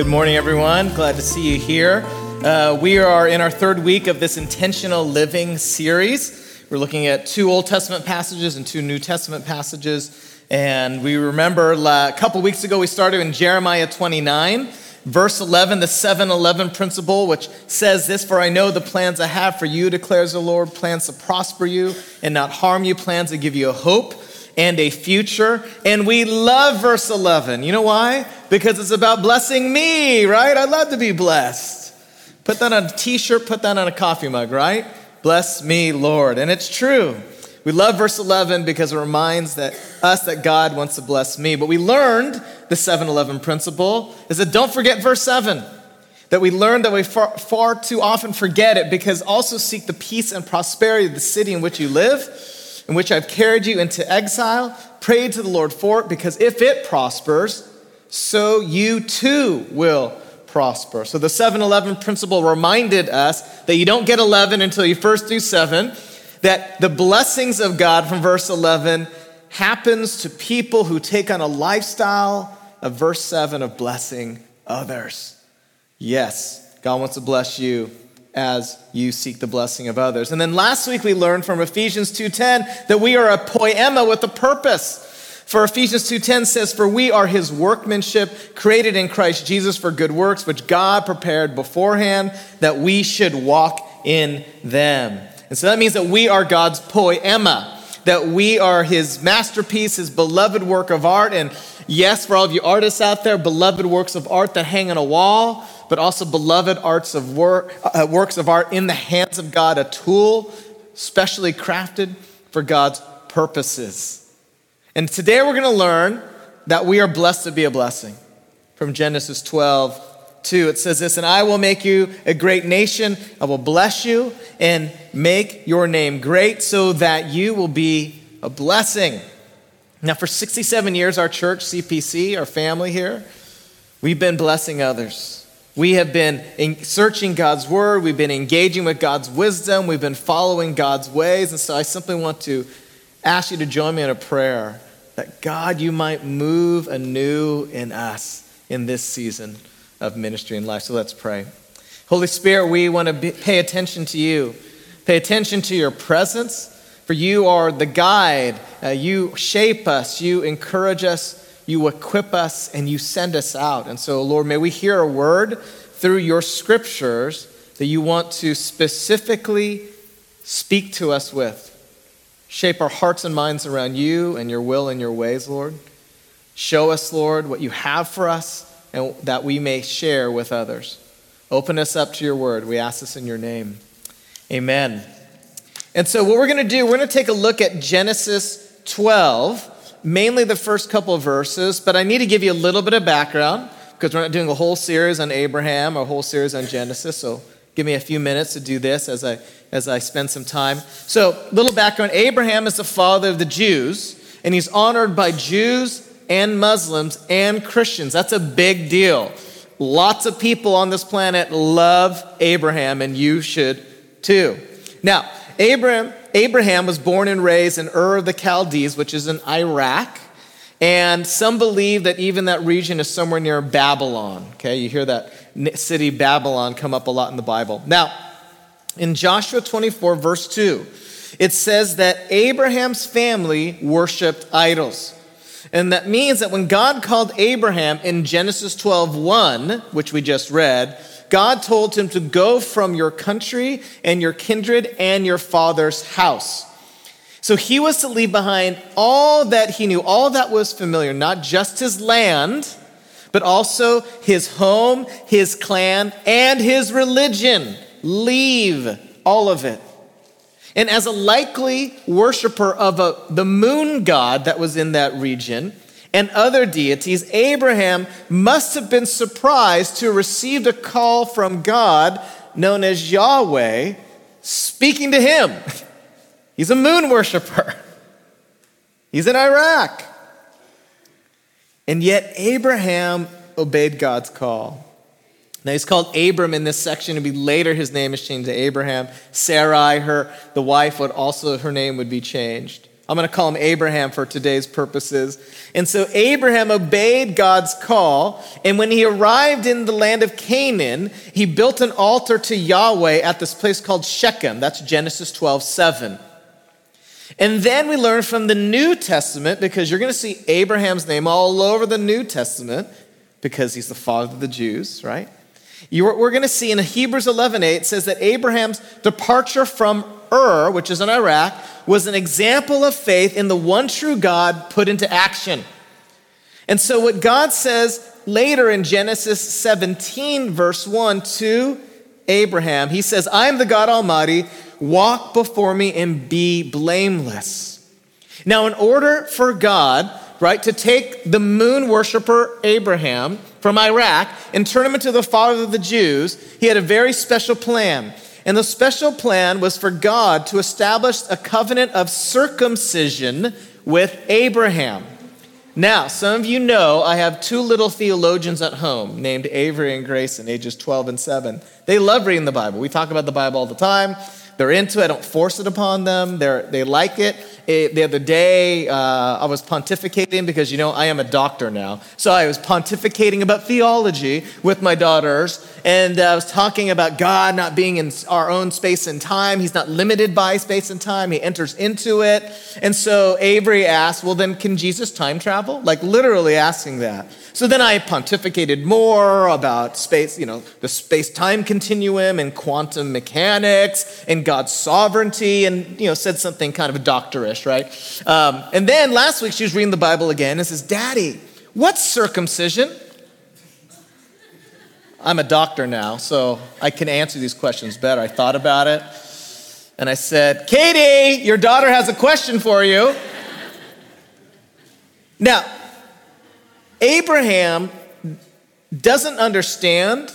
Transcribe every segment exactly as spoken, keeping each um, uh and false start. Good morning, everyone. Glad to see you here. Uh, we are in our third week of this intentional living series. We're looking at two Old Testament passages and two New Testament passages. And we remember la- a couple weeks ago, we started in Jeremiah twenty-nine, verse eleven, the seven eleven principle, which says this: "For I know the plans I have for you, declares the Lord, plans to prosper you and not harm you, plans to give you a hope and a future." And we love verse eleven. You know why? Because it's about blessing me, right? I love to be blessed. Put that on a t-shirt, put that on a coffee mug, right? Bless me, Lord. And it's true. We love verse eleven because it reminds that us that God wants to bless me. But we learned the seven eleven principle is that don't forget verse seven, that we learned that we far, far too often forget it, because also seek the peace and prosperity of the city in which you live, in which I've carried you into exile. Pray to the Lord for it, because if it prospers, so you too will prosper. So the seven eleven principle reminded us that you don't get eleven until you first do seven, that the blessings of God from verse eleven happens to people who take on a lifestyle of verse seven of blessing others. Yes, God wants to bless you as you seek the blessing of others. And then last week we learned from Ephesians two ten that we are a poema with a purpose. For Ephesians two ten says, "For we are his workmanship, created in Christ Jesus for good works, which God prepared beforehand that we should walk in them." And so that means that we are God's poema, that we are his masterpiece, his beloved work of art. And yes, for all of you artists out there, beloved works of art that hang on a wall, but also beloved arts of work, uh, works of art in the hands of God, a tool specially crafted for God's purposes. And today we're going to learn that we are blessed to be a blessing. From Genesis twelve two, it says this: "And I will make you a great nation. I will bless you and make your name great so that you will be a blessing." Now, for sixty-seven years, our church, C P C, our family here, we've been blessing others. We have been searching God's word. We've been engaging with God's wisdom. We've been following God's ways. And so I simply want to ask you to join me in a prayer that God, you might move anew in us in this season of ministry and life. So let's pray. Holy Spirit, we want to be, pay attention to you. Pay attention to your presence, for you are the guide. Uh, you shape us. You encourage us. You equip us, and you send us out. And so, Lord, may we hear a word through your scriptures that you want to specifically speak to us with. Shape our hearts and minds around you and your will and your ways, Lord. Show us, Lord, what you have for us, and that we may share with others. Open us up to your word. We ask this in your name. Amen. And so what we're going to do, we're going to take a look at Genesis twelve, mainly the first couple of verses, but I need to give you a little bit of background because we're not doing a whole series on Abraham or a whole series on Genesis, so give me a few minutes to do this as I as I spend some time. So, little background. Abraham is the father of the Jews, and he's honored by Jews and Muslims and Christians. That's a big deal. Lots of people on this planet love Abraham, and you should too. Now, Abraham... Abraham was born and raised in Ur of the Chaldees, which is in Iraq. And some believe that even that region is somewhere near Babylon. Okay, you hear that city Babylon come up a lot in the Bible. Now, in Joshua twenty-four, verse two, it says that Abraham's family worshiped idols. And that means that when God called Abraham in Genesis twelve one, which we just read, God told him to go from your country and your kindred and your father's house. So he was to leave behind all that he knew, all that was familiar, not just his land, but also his home, his clan, and his religion. Leave all of it. And as a likely worshiper of a, the moon god that was in that region, and other deities, Abraham must have been surprised to receive a call from God, known as Yahweh, speaking to him. He's a moon worshiper. He's in Iraq. And yet Abraham obeyed God's call. Now, he's called Abram in this section. It'll be later his name is changed to Abraham. Sarai, her, the wife, would also, her name would be changed. I'm going to call him Abraham for today's purposes. And so Abraham obeyed God's call. And when he arrived in the land of Canaan, he built an altar to Yahweh at this place called Shechem. That's Genesis twelve seven. And then we learn from the New Testament, because you're going to see Abraham's name all over the New Testament, because he's the father of the Jews, right? You're, we're going to see in Hebrews eleven eight, it says that Abraham's departure from Ur, which is in Iraq, was an example of faith in the one true God put into action. And so what God says later in Genesis seventeen, verse one to Abraham, he says, I am the God Almighty, walk before me and be blameless. Now, in order for God, right, to take the moon worshiper Abraham from Iraq and turn him into the father of the Jews, he had a very special plan. And the special plan was for God to establish a covenant of circumcision with Abraham. Now, some of you know I have two little theologians at home named Avery and Grace, and ages twelve and seven. They love reading the Bible. We talk about the Bible all the time. They're into it. I don't force it upon them. They're, they like it. it. The other day, uh, I was pontificating because, you know, I am a doctor now. So I was pontificating about theology with my daughters. And uh, I was talking about God not being in our own space and time. He's not limited by space and time. He enters into it. And so Avery asked, well, then can Jesus time travel? Like literally asking that. So then I pontificated more about space, you know, the space-time continuum and quantum mechanics and God's sovereignty, and, you know, said something kind of doctorish, right? Um, and then last week she was reading the Bible again and says, Daddy, what's circumcision? I'm a doctor now, so I can answer these questions better. I thought about it and I said, Katie, your daughter has a question for you. Now, Abraham doesn't understand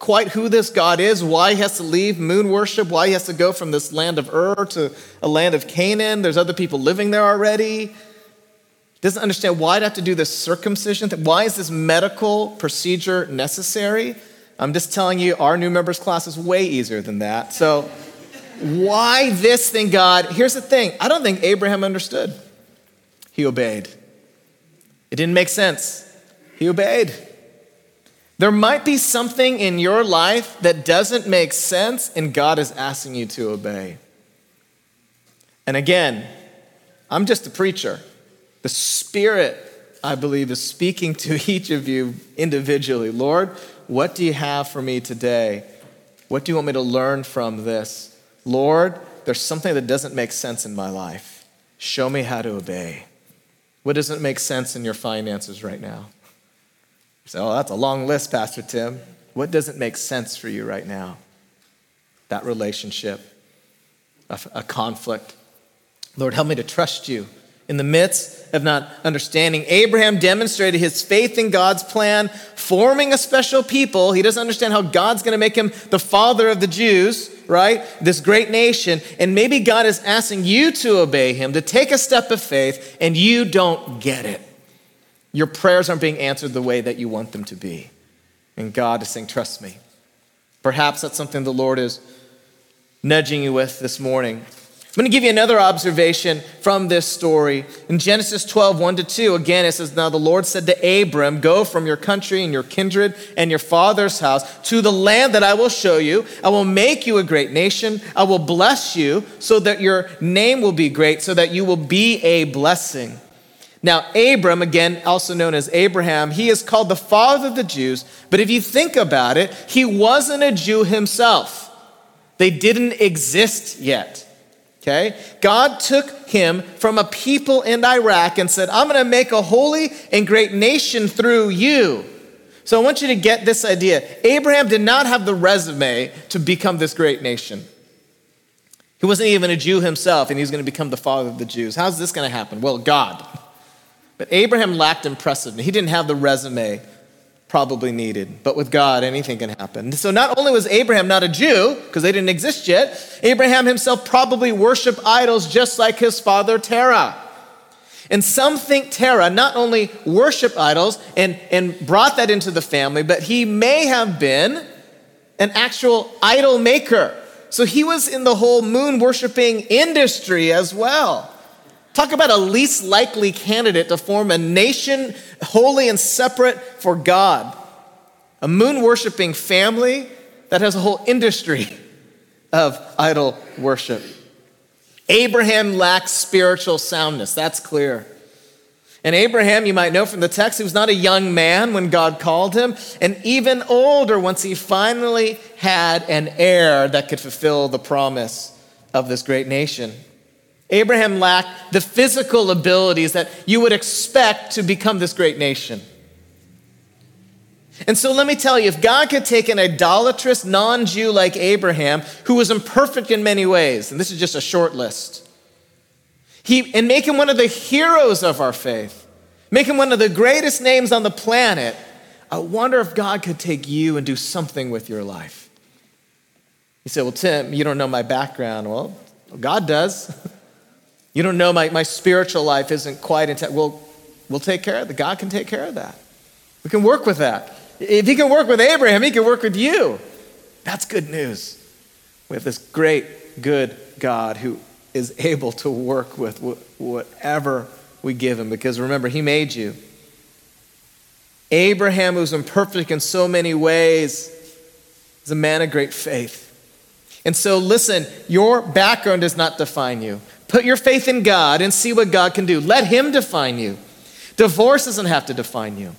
quite who this God is, why he has to leave moon worship, why he has to go from this land of Ur to a land of Canaan. There's other people living there already. Doesn't understand why I'd have to do this circumcision thing. Why is this medical procedure necessary? I'm just telling you, our new members class is way easier than that. So why this thing, God? Here's the thing. I don't think Abraham understood. He obeyed. It didn't make sense. He obeyed. There might be something in your life that doesn't make sense, and God is asking you to obey. And again, I'm just a preacher. The Spirit, I believe, is speaking to each of you individually. Lord, what do you have for me today? What do you want me to learn from this? Lord, there's something that doesn't make sense in my life. Show me how to obey. What doesn't make sense in your finances right now? You say, oh, that's a long list, Pastor Tim. What doesn't make sense for you right now? That relationship, a, a conflict. Lord, help me to trust you in the midst of not understanding. Abraham demonstrated his faith in God's plan, forming a special people. He doesn't understand how God's going to make him the father of the Jews, right? This great nation. And maybe God is asking you to obey him, to take a step of faith, and you don't get it. Your prayers aren't being answered the way that you want them to be. And God is saying, trust me. Perhaps that's something the Lord is nudging you with this morning. I'm going to give you another observation from this story. In Genesis twelve, one to two, again, it says, now the Lord said to Abram, go from your country and your kindred and your father's house to the land that I will show you. I will make you a great nation. I will bless you so that your name will be great, so that you will be a blessing. Now, Abram, again, also known as Abraham, he is called the father of the Jews. But if you think about it, he wasn't a Jew himself. They didn't exist yet. Okay, God took him from a people in Iraq and said, I'm going to make a holy and great nation through you. So I want you to get this idea. Abraham did not have the resume to become this great nation. He wasn't even a Jew himself, and he's going to become the father of the Jews. How's this going to happen? Well, God. But Abraham lacked impressiveness. He didn't have the resume probably needed. But with God, anything can happen. So not only was Abraham not a Jew, because they didn't exist yet, Abraham himself probably worshiped idols just like his father Terah. And some think Terah not only worshiped idols and, and brought that into the family, but he may have been an actual idol maker. So he was in the whole moon worshiping industry as well. Talk about a least likely candidate to form a nation holy and separate for God. A moon-worshiping family that has a whole industry of idol worship. Abraham lacks spiritual soundness, that's clear. And Abraham, you might know from the text, he was not a young man when God called him, and even older once he finally had an heir that could fulfill the promise of this great nation. Abraham lacked the physical abilities that you would expect to become this great nation. And so let me tell you, if God could take an idolatrous non-Jew like Abraham, who was imperfect in many ways, and this is just a short list, he, and make him one of the heroes of our faith, make him one of the greatest names on the planet, I wonder if God could take you and do something with your life. You say, well, Tim, you don't know my background. Well, God does. You don't know my, my spiritual life isn't quite intact. Well, we'll take care of that. God can take care of that. We can work with that. If he can work with Abraham, he can work with you. That's good news. We have this great, good God who is able to work with whatever we give him. Because remember, he made you. Abraham, who's imperfect in so many ways, is a man of great faith. And so listen, your background does not define you. Put your faith in God and see what God can do. Let him define you. Divorce doesn't have to define you.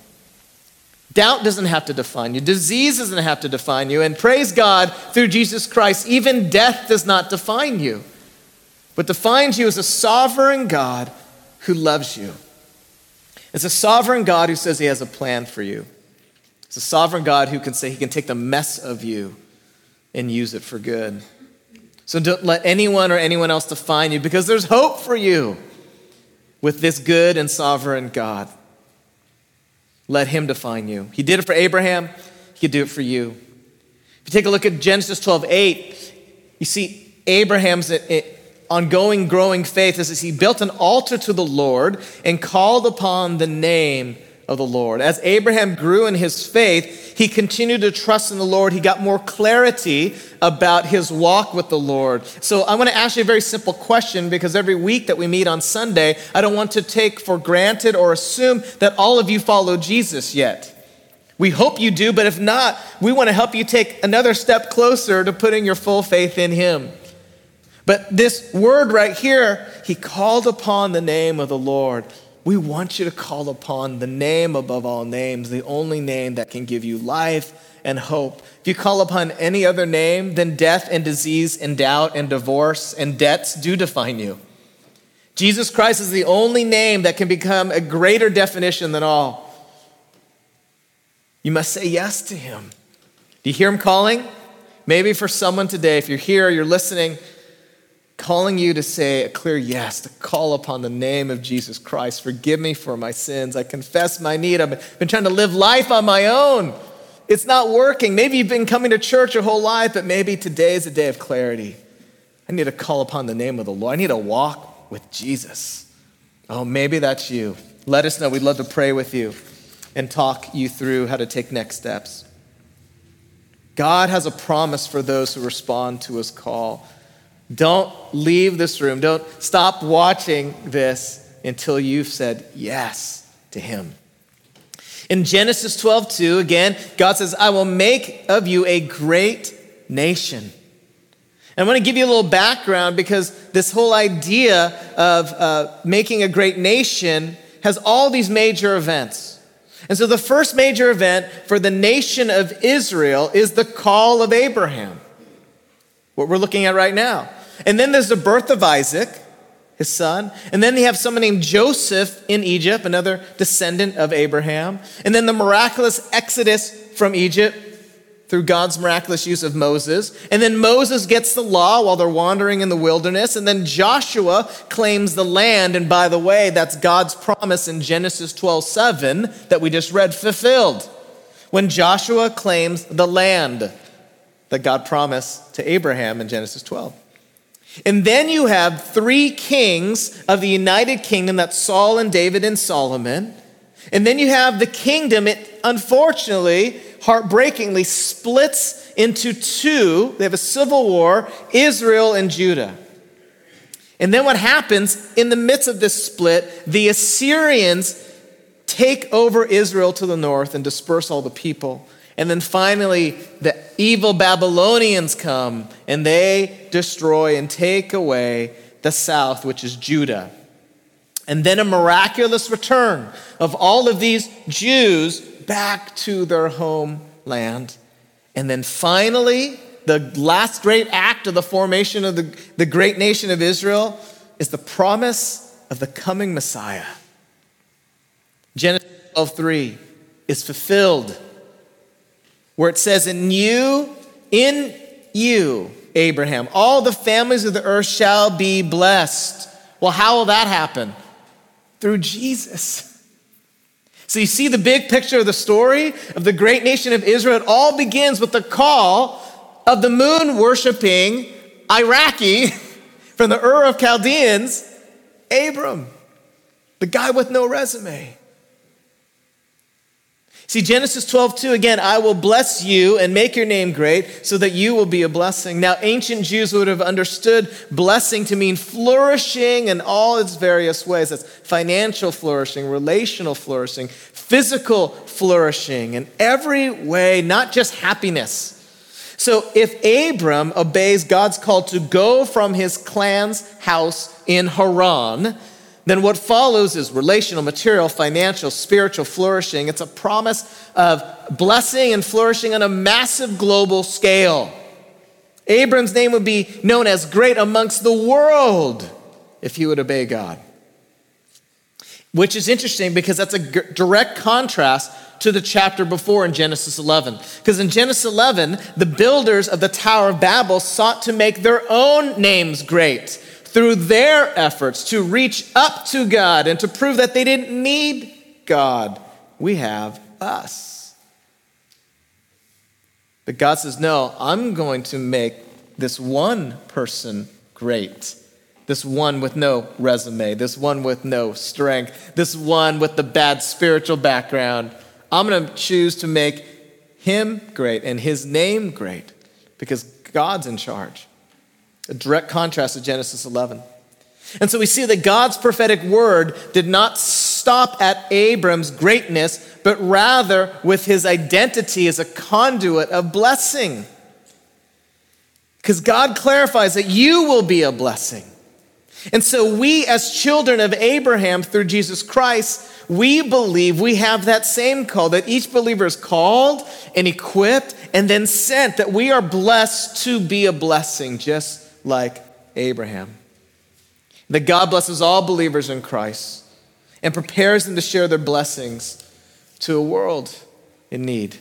Doubt doesn't have to define you. Disease doesn't have to define you. And praise God, through Jesus Christ, even death does not define you. What defines you is a sovereign God who loves you. It's a sovereign God who says he has a plan for you. It's a sovereign God who can say he can take the mess of you and use it for good. So don't let anyone or anyone else define you, because there's hope for you with this good and sovereign God. Let him define you. He did it for Abraham. He could do it for you. If you take a look at Genesis twelve eight, you see Abraham's ongoing, growing faith as he built an altar to the Lord and called upon the name of the Lord. As Abraham grew in his faith, he continued to trust in the Lord. He got more clarity about his walk with the Lord. So I want to ask you a very simple question, because every week that we meet on Sunday, I don't want to take for granted or assume that all of you follow Jesus yet. We hope you do, but if not, we want to help you take another step closer to putting your full faith in him. But this word right here, he called upon the name of the Lord. We want you to call upon the name above all names, the only name that can give you life and hope. If you call upon any other name, then death and disease and doubt and divorce and debts do define you. Jesus Christ is the only name that can become a greater definition than all. You must say yes to him. Do you hear him calling? Maybe for someone today, if you're here, you're listening, calling you to say a clear yes, to call upon the name of Jesus Christ. Forgive me for my sins. I confess my need. I've been trying to live life on my own. It's not working. Maybe you've been coming to church your whole life, but maybe today is a day of clarity. I need to call upon the name of the Lord. I need to walk with Jesus. Oh, maybe that's you. Let us know. We'd love to pray with you and talk you through how to take next steps. God has a promise for those who respond to his call. Don't leave this room. Don't stop watching this until you've said yes to him. In Genesis twelve two, again, God says, I will make of you a great nation. And I want to give you a little background, because this whole idea of uh, making a great nation has all these major events. And so the first major event for the nation of Israel is the call of Abraham, what we're looking at right now. And then there's the birth of Isaac, his son. And then they have someone named Joseph in Egypt, another descendant of Abraham. And then the miraculous exodus from Egypt through God's miraculous use of Moses. And then Moses gets the law while they're wandering in the wilderness. And then Joshua claims the land. And by the way, that's God's promise in Genesis twelve seven that we just read fulfilled, when Joshua claims the land that God promised to Abraham in Genesis twelve. And then you have three kings of the United Kingdom, that's Saul and David and Solomon. And then you have the kingdom, it unfortunately, heartbreakingly splits into two. They have a civil war, Israel and Judah. And then what happens in the midst of this split, the Assyrians take over Israel to the north and disperse all the people. And then finally, the evil Babylonians come and they destroy and take away the south, which is Judah. And then a miraculous return of all of these Jews back to their homeland. And then finally, the last great act of the formation of the, the great nation of Israel is the promise of the coming Messiah. Genesis twelve three is fulfilled, where it says, "In you, in you, Abraham, all the families of the earth shall be blessed." Well, how will that happen? Through Jesus. So you see the big picture of the story of the great nation of Israel. It all begins with the call of the moon-worshiping Iraqi from the Ur of Chaldeans, Abram, the guy with no resume. See, Genesis twelve two, again, "I will bless you and make your name great so that you will be a blessing." Now, ancient Jews would have understood blessing to mean flourishing in all its various ways. That's financial flourishing, relational flourishing, physical flourishing, in every way, not just happiness. So if Abram obeys God's call to go from his clan's house in Haran, then what follows is relational, material, financial, spiritual flourishing. It's a promise of blessing and flourishing on a massive global scale. Abram's name would be known as great amongst the world if he would obey God. Which is interesting because that's a g- direct contrast to the chapter before in Genesis eleven. Because in Genesis eleven, the builders of the Tower of Babel sought to make their own names great through their efforts to reach up to God and to prove that they didn't need God. We have us. But God says, no, I'm going to make this one person great. This one with no resume. This one with no strength. This one with the bad spiritual background. I'm going to choose to make him great and his name great because God's in charge. A direct contrast to Genesis eleven. And so we see that God's prophetic word did not stop at Abram's greatness, but rather with his identity as a conduit of blessing. Because God clarifies that you will be a blessing. And so we as children of Abraham through Jesus Christ, we believe we have that same call, that each believer is called and equipped and then sent, that we are blessed to be a blessing, just like Abraham. That God blesses all believers in Christ and prepares them to share their blessings to a world in need.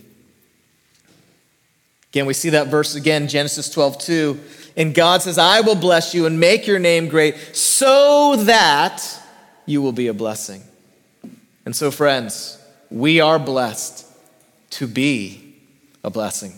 Again, we see that verse again, Genesis twelve two. And God says, "I will bless you and make your name great so that you will be a blessing." And so, friends, we are blessed to be a blessing.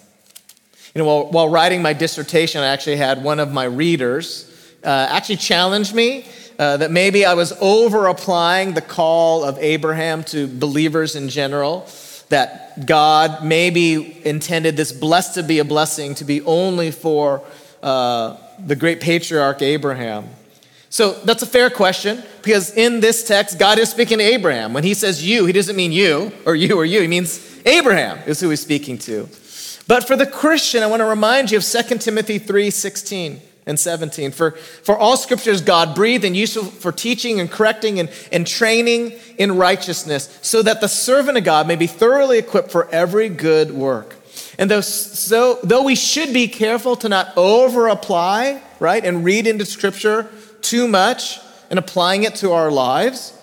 You know, while, while writing my dissertation, I actually had one of my readers uh, actually challenge me uh, that maybe I was over-applying the call of Abraham to believers in general, that God maybe intended this blessed to be a blessing to be only for uh, the great patriarch Abraham. So that's a fair question, because in this text, God is speaking to Abraham. When he says you, he doesn't mean you or you or you. He means Abraham is who he's speaking to. But for the Christian, I want to remind you of Second Timothy three sixteen and seventeen. For, for all scripture is God-breathed and useful for teaching and correcting and, and training in righteousness, so that the servant of God may be thoroughly equipped for every good work. And though, so, though we should be careful to not over-apply, right, and read into scripture too much and applying it to our lives,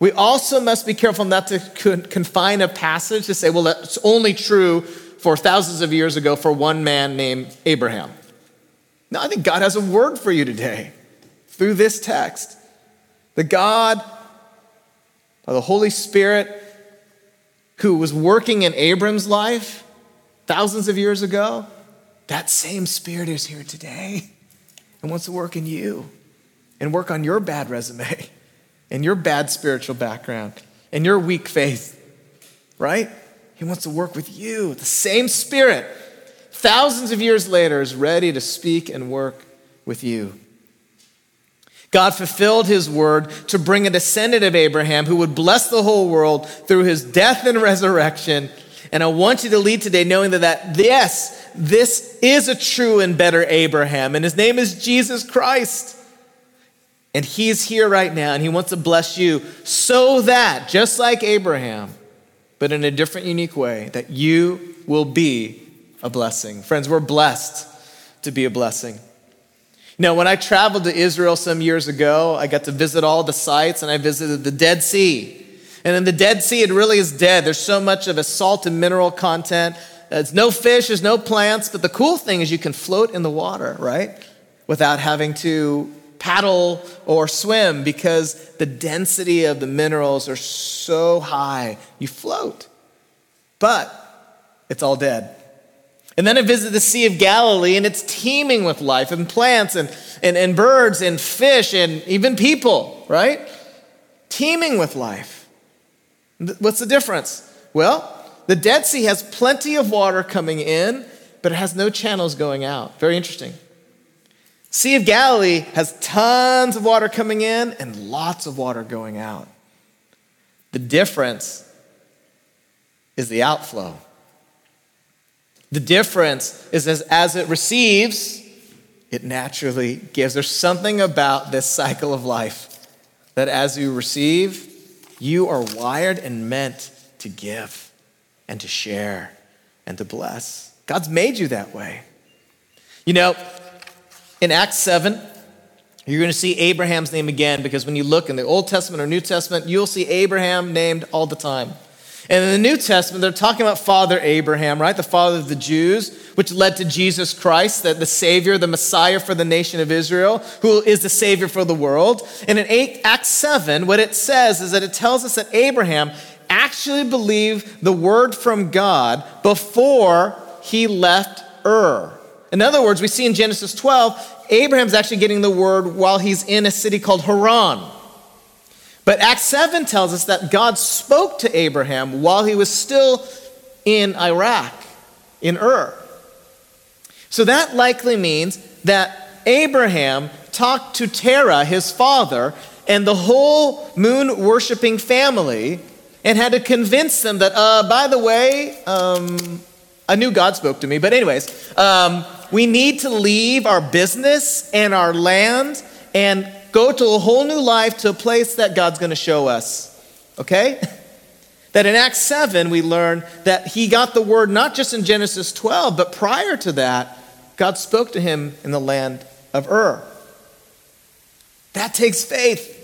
we also must be careful not to confine a passage to say, well, that's only true for thousands of years ago for one man named Abraham. No, I think God has a word for you today through this text. The God of the Holy Spirit who was working in Abram's life thousands of years ago, that same Spirit is here today and wants to work in you and work on your bad resume and your bad spiritual background and your weak faith, right? He wants to work with you. The same Spirit, thousands of years later, is ready to speak and work with you. God fulfilled his word to bring a descendant of Abraham who would bless the whole world through his death and resurrection. And I want you to leave today knowing that, that yes, this is a true and better Abraham, and his name is Jesus Christ. And he's here right now, and he wants to bless you so that, just like Abraham, but in a different, unique way, that you will be a blessing. Friends, we're blessed to be a blessing. Now, when I traveled to Israel some years ago, I got to visit all the sites, and I visited the Dead Sea. And in the Dead Sea, it really is dead. There's so much of a salt and mineral content. There's no fish, there's no plants, but the cool thing is you can float in the water, right? Without having to paddle or swim, because the density of the minerals are so high, you float. But it's all dead. And then I visited the Sea of Galilee, and it's teeming with life and plants and, and, and birds and fish and even people, right? Teeming with life. What's the difference? Well, the Dead Sea has plenty of water coming in, but it has no channels going out. Very interesting. Sea of Galilee has tons of water coming in and lots of water going out. The difference is the outflow. The difference is as, as it receives, it naturally gives. There's something about this cycle of life that as you receive, you are wired and meant to give and to share and to bless. God's made you that way. You know, in Acts seven, you're going to see Abraham's name again, because when you look in the Old Testament or New Testament, you'll see Abraham named all the time. And in the New Testament, they're talking about Father Abraham, right? The father of the Jews, which led to Jesus Christ, the Savior, the Messiah for the nation of Israel, who is the Savior for the world. And in Acts seven, what it says is that it tells us that Abraham actually believed the word from God before he left Ur. In other words, we see in Genesis twelve, Abraham's actually getting the word while he's in a city called Haran. But Acts seven tells us that God spoke to Abraham while he was still in Iraq, in Ur. So that likely means that Abraham talked to Terah, his father, and the whole moon-worshiping family, and had to convince them that, uh, by the way, um... I knew God spoke to me, but anyways, um, we need to leave our business and our land and go to a whole new life, to a place that God's going to show us, okay? That in Acts seven, we learn that he got the word not just in Genesis twelve, but prior to that, God spoke to him in the land of Ur. That takes faith.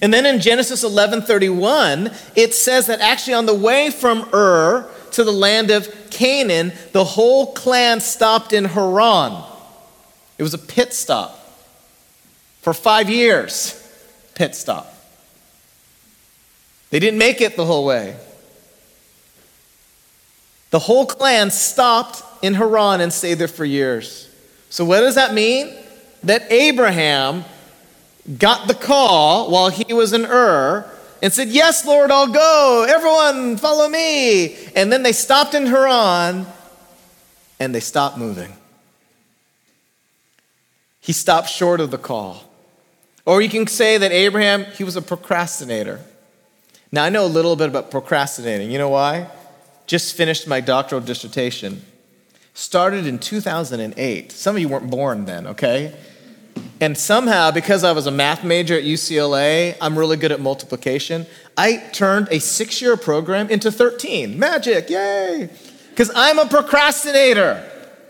And then in Genesis eleven thirty-one, it says that actually on the way from Ur to the land of Canaan, the whole clan stopped in Haran. It was a pit stop. For five years, pit stop. They didn't make it the whole way. The whole clan stopped in Haran and stayed there for years. So what does that mean? That Abraham got the call while he was in Ur and said, yes, Lord, I'll go. Everyone, follow me. And then they stopped in Haran, and they stopped moving. He stopped short of the call. Or you can say that Abraham, he was a procrastinator. Now, I know a little bit about procrastinating. You know why? Just finished my doctoral dissertation. Started in two thousand eight. Some of you weren't born then, okay? And somehow, because I was a math major at U C L A, I'm really good at multiplication. I turned a six-year program into thirteen. Magic, yay! Because I'm a procrastinator.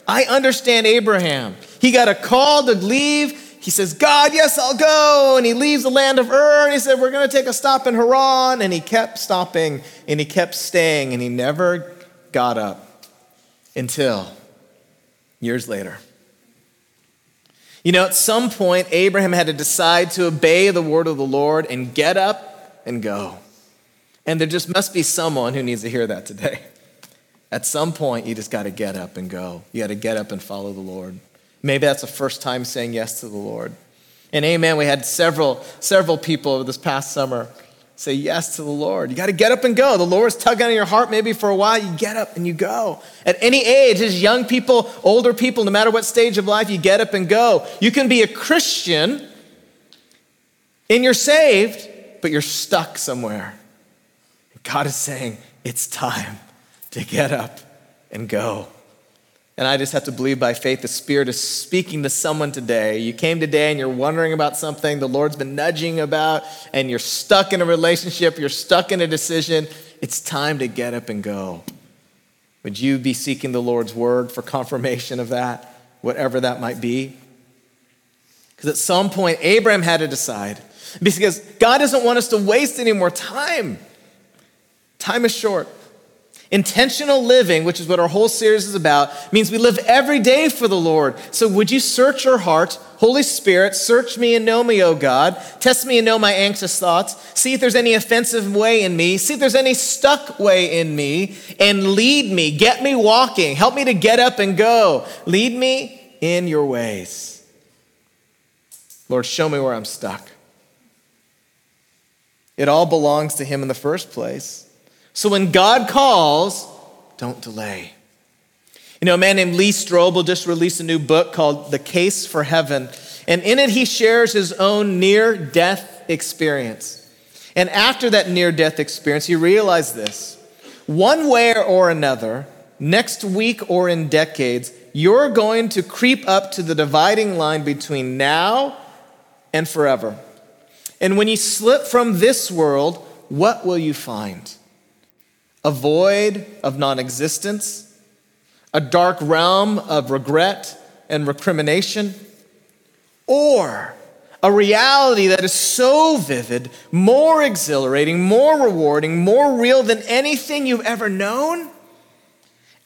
I understand Abraham. He got a call to leave. He says, God, yes, I'll go. And he leaves the land of Ur. And he said, we're going to take a stop in Haran. And he kept stopping, and he kept staying, and he never got up until years later. You know, at some point, Abraham had to decide to obey the word of the Lord and get up and go. And there just must be someone who needs to hear that today. At some point, you just got to get up and go. You got to get up and follow the Lord. Maybe that's the first time saying yes to the Lord. And amen, we had several, several people over this past summer say yes to the Lord. You got to get up and go. The Lord's tugging on your heart maybe for a while. You get up and you go. At any age, as young people, older people, no matter what stage of life, you get up and go. You can be a Christian And you're saved, but you're stuck somewhere. God is saying, it's time to get up and go. And I just have to believe by faith the Spirit is speaking to someone today. You came today and you're wondering about something the Lord's been nudging about, and you're stuck in a relationship, you're stuck in a decision. It's time to get up and go. Would you be seeking the Lord's word for confirmation of that, whatever that might be? Because at some point, Abraham had to decide. Because God doesn't want us to waste any more time. Time is short. Intentional living, which is what our whole series is about, means we live every day for the Lord. So would you search your heart? Holy Spirit, search me and know me, O God. Test me and know my anxious thoughts. See if there's any offensive way in me. See if there's any stuck way in me. And lead me. Get me walking. Help me to get up and go. Lead me in your ways. Lord, show me where I'm stuck. It all belongs to him in the first place. So when God calls, don't delay. You know, a man named Lee Strobel just released a new book called The Case for Heaven. And in it, he shares his own near-death experience. And after that near-death experience, he realized this. One way or another, next week or in decades, you're going to creep up to the dividing line between now and forever. And when you slip from this world, what will you find? A void of non-existence, a dark realm of regret and recrimination, or a reality that is so vivid, more exhilarating, more rewarding, more real than anything you've ever known?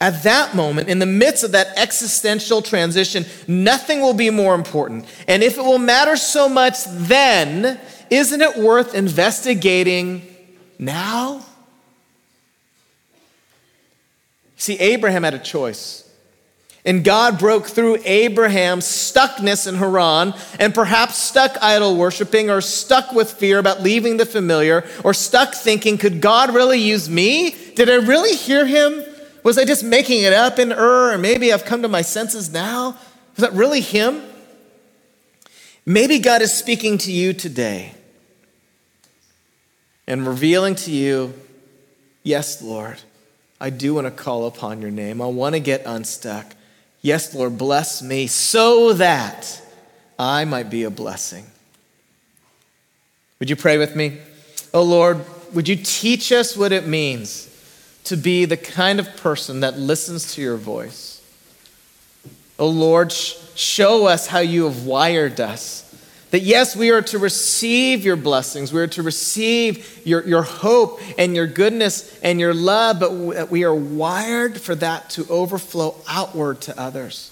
At that moment, in the midst of that existential transition, nothing will be more important. And if it will matter so much then, isn't it worth investigating now? See, Abraham had a choice. And God broke through Abraham's stuckness in Haran and perhaps stuck idol worshiping or stuck with fear about leaving the familiar or stuck thinking, could God really use me? Did I really hear him? Was I just making it up in Ur? Or maybe I've come to my senses now? Was that really him? Maybe God is speaking to you today and revealing to you, yes, Lord, I do want to call upon your name. I want to get unstuck. Yes, Lord, bless me so that I might be a blessing. Would you pray with me? Oh, Lord, would you teach us what it means to be the kind of person that listens to your voice? Oh, Lord, sh- show us how you have wired us. That yes, we are to receive your blessings. We are to receive your, your hope and your goodness and your love, but w- we are wired for that to overflow outward to others.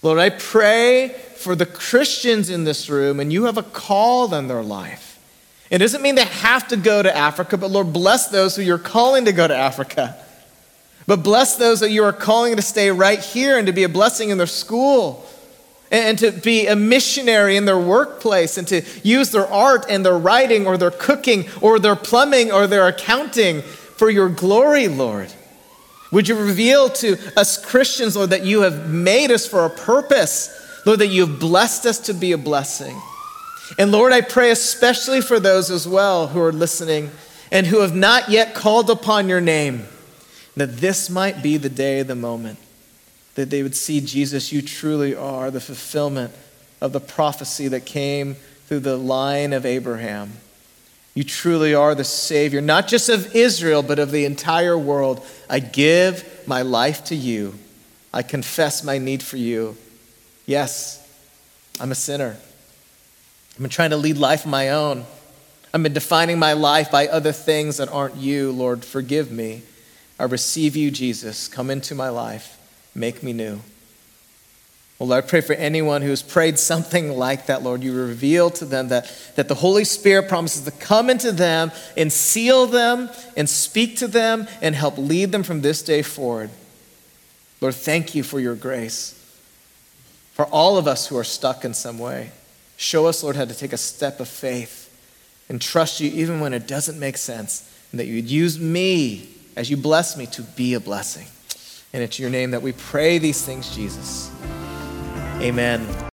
Lord, I pray for the Christians in this room, and you have a call on their life. It doesn't mean they have to go to Africa, but Lord, bless those who you're calling to go to Africa. But bless those that you are calling to stay right here and to be a blessing in their school, and to be a missionary in their workplace, and to use their art and their writing or their cooking or their plumbing or their accounting for your glory, Lord. Would you reveal to us Christians, Lord, that you have made us for a purpose, Lord, that you have blessed us to be a blessing. And Lord, I pray especially for those as well who are listening and who have not yet called upon your name, that this might be the day, the moment, that they would see, Jesus, you truly are the fulfillment of the prophecy that came through the line of Abraham. You truly are the Savior, not just of Israel, but of the entire world. I give my life to you. I confess my need for you. Yes, I'm a sinner. I've been trying to lead life my own. I've been defining my life by other things that aren't you. Lord, forgive me. I receive you, Jesus. Come into my life. Make me new. Well, Lord, I pray for anyone who has prayed something like that, Lord. You reveal to them that, that the Holy Spirit promises to come into them and seal them and speak to them and help lead them from this day forward. Lord, thank you for your grace. For all of us who are stuck in some way, show us, Lord, how to take a step of faith and trust you even when it doesn't make sense, and that you would use me as you bless me to be a blessing. And it's your name that we pray these things, Jesus. Amen.